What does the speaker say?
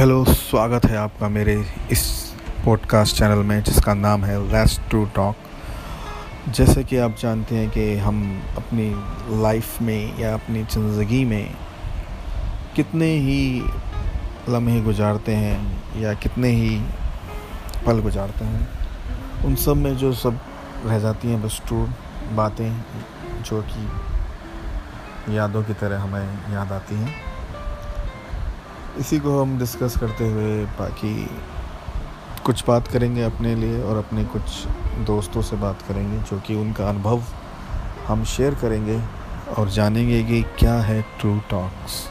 Hello, स्वागत है आपका मेरे इस पॉडकास्ट चैनल में जिसका नाम है लेस्ट टू टॉक। जैसे कि आप जानते हैं कि हम अपनी लाइफ में या अपनी ज़िंदगी में कितने ही लम्हे गुजारते हैं या कितने ही पल गुजारते हैं, उन सब में जो सब रह जाती हैं बस टू बातें जो कि यादों की तरह हमें याद आती हैं। इसी को हम डिस्कस करते हुए बाकी कुछ बात करेंगे अपने लिए और अपने कुछ दोस्तों से बात करेंगे जो कि उनका अनुभव हम शेयर करेंगे और जानेंगे कि क्या है ट्रू टॉक्स।